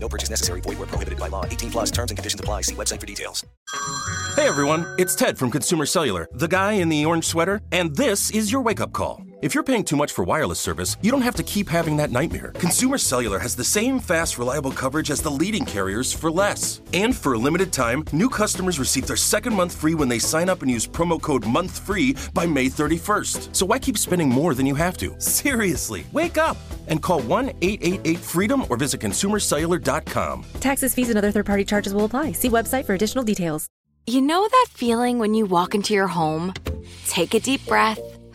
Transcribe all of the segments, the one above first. No purchase necessary. Void where prohibited by law. 18 plus terms and conditions apply. See website for details. Hey, everyone. It's Ted from Consumer Cellular, the guy in the orange sweater, and this is your wake-up call. If you're paying too much for wireless service, you don't have to keep having that nightmare. Consumer Cellular has the same fast, reliable coverage as the leading carriers for less. And for a limited time, new customers receive their second month free when they sign up and use promo code MONTHFREE by May 31st. So why keep spending more than you have to? Seriously, wake up and call 1-888-FREEDOM or visit ConsumerCellular.com. Taxes, fees, and other third-party charges will apply. See website for additional details. You know that feeling when you walk into your home, take a deep breath,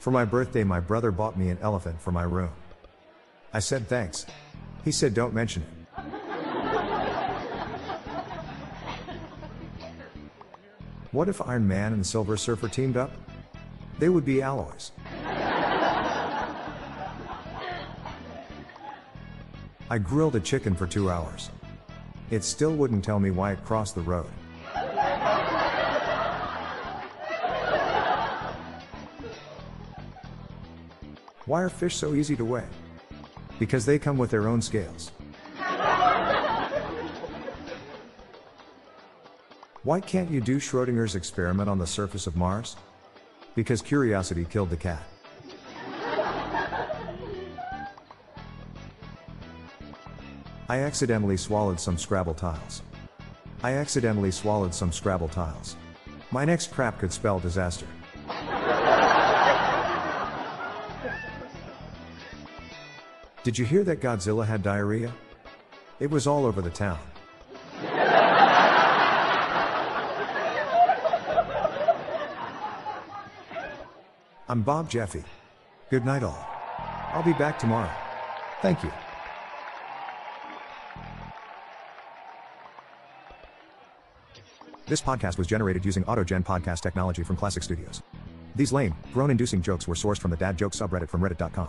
For my birthday, my brother bought me an elephant for my room. I said thanks. He said don't mention it. What if Iron Man and Silver Surfer teamed up? They would be alloys. I grilled a chicken for 2 hours. It still wouldn't tell me why it crossed the road. Why are fish so easy to weigh? Because they come with their own scales. Why can't you do Schrodinger's experiment on the surface of Mars? Because curiosity killed the cat. I accidentally swallowed some Scrabble tiles. My next crap could spell disaster. Did you hear that Godzilla had diarrhea? It was all over the town. I'm Bob Jeffy. Good night, all. I'll be back tomorrow. Thank you. This podcast was generated using AutoGen podcast technology from Classic Studios. These lame, groan-inducing jokes were sourced from the dad joke subreddit from reddit.com.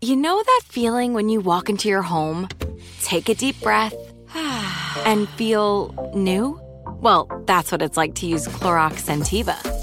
You know that feeling when you walk into your home, take a deep breath, and feel new? Well, that's what it's like to use Clorox Scentiva.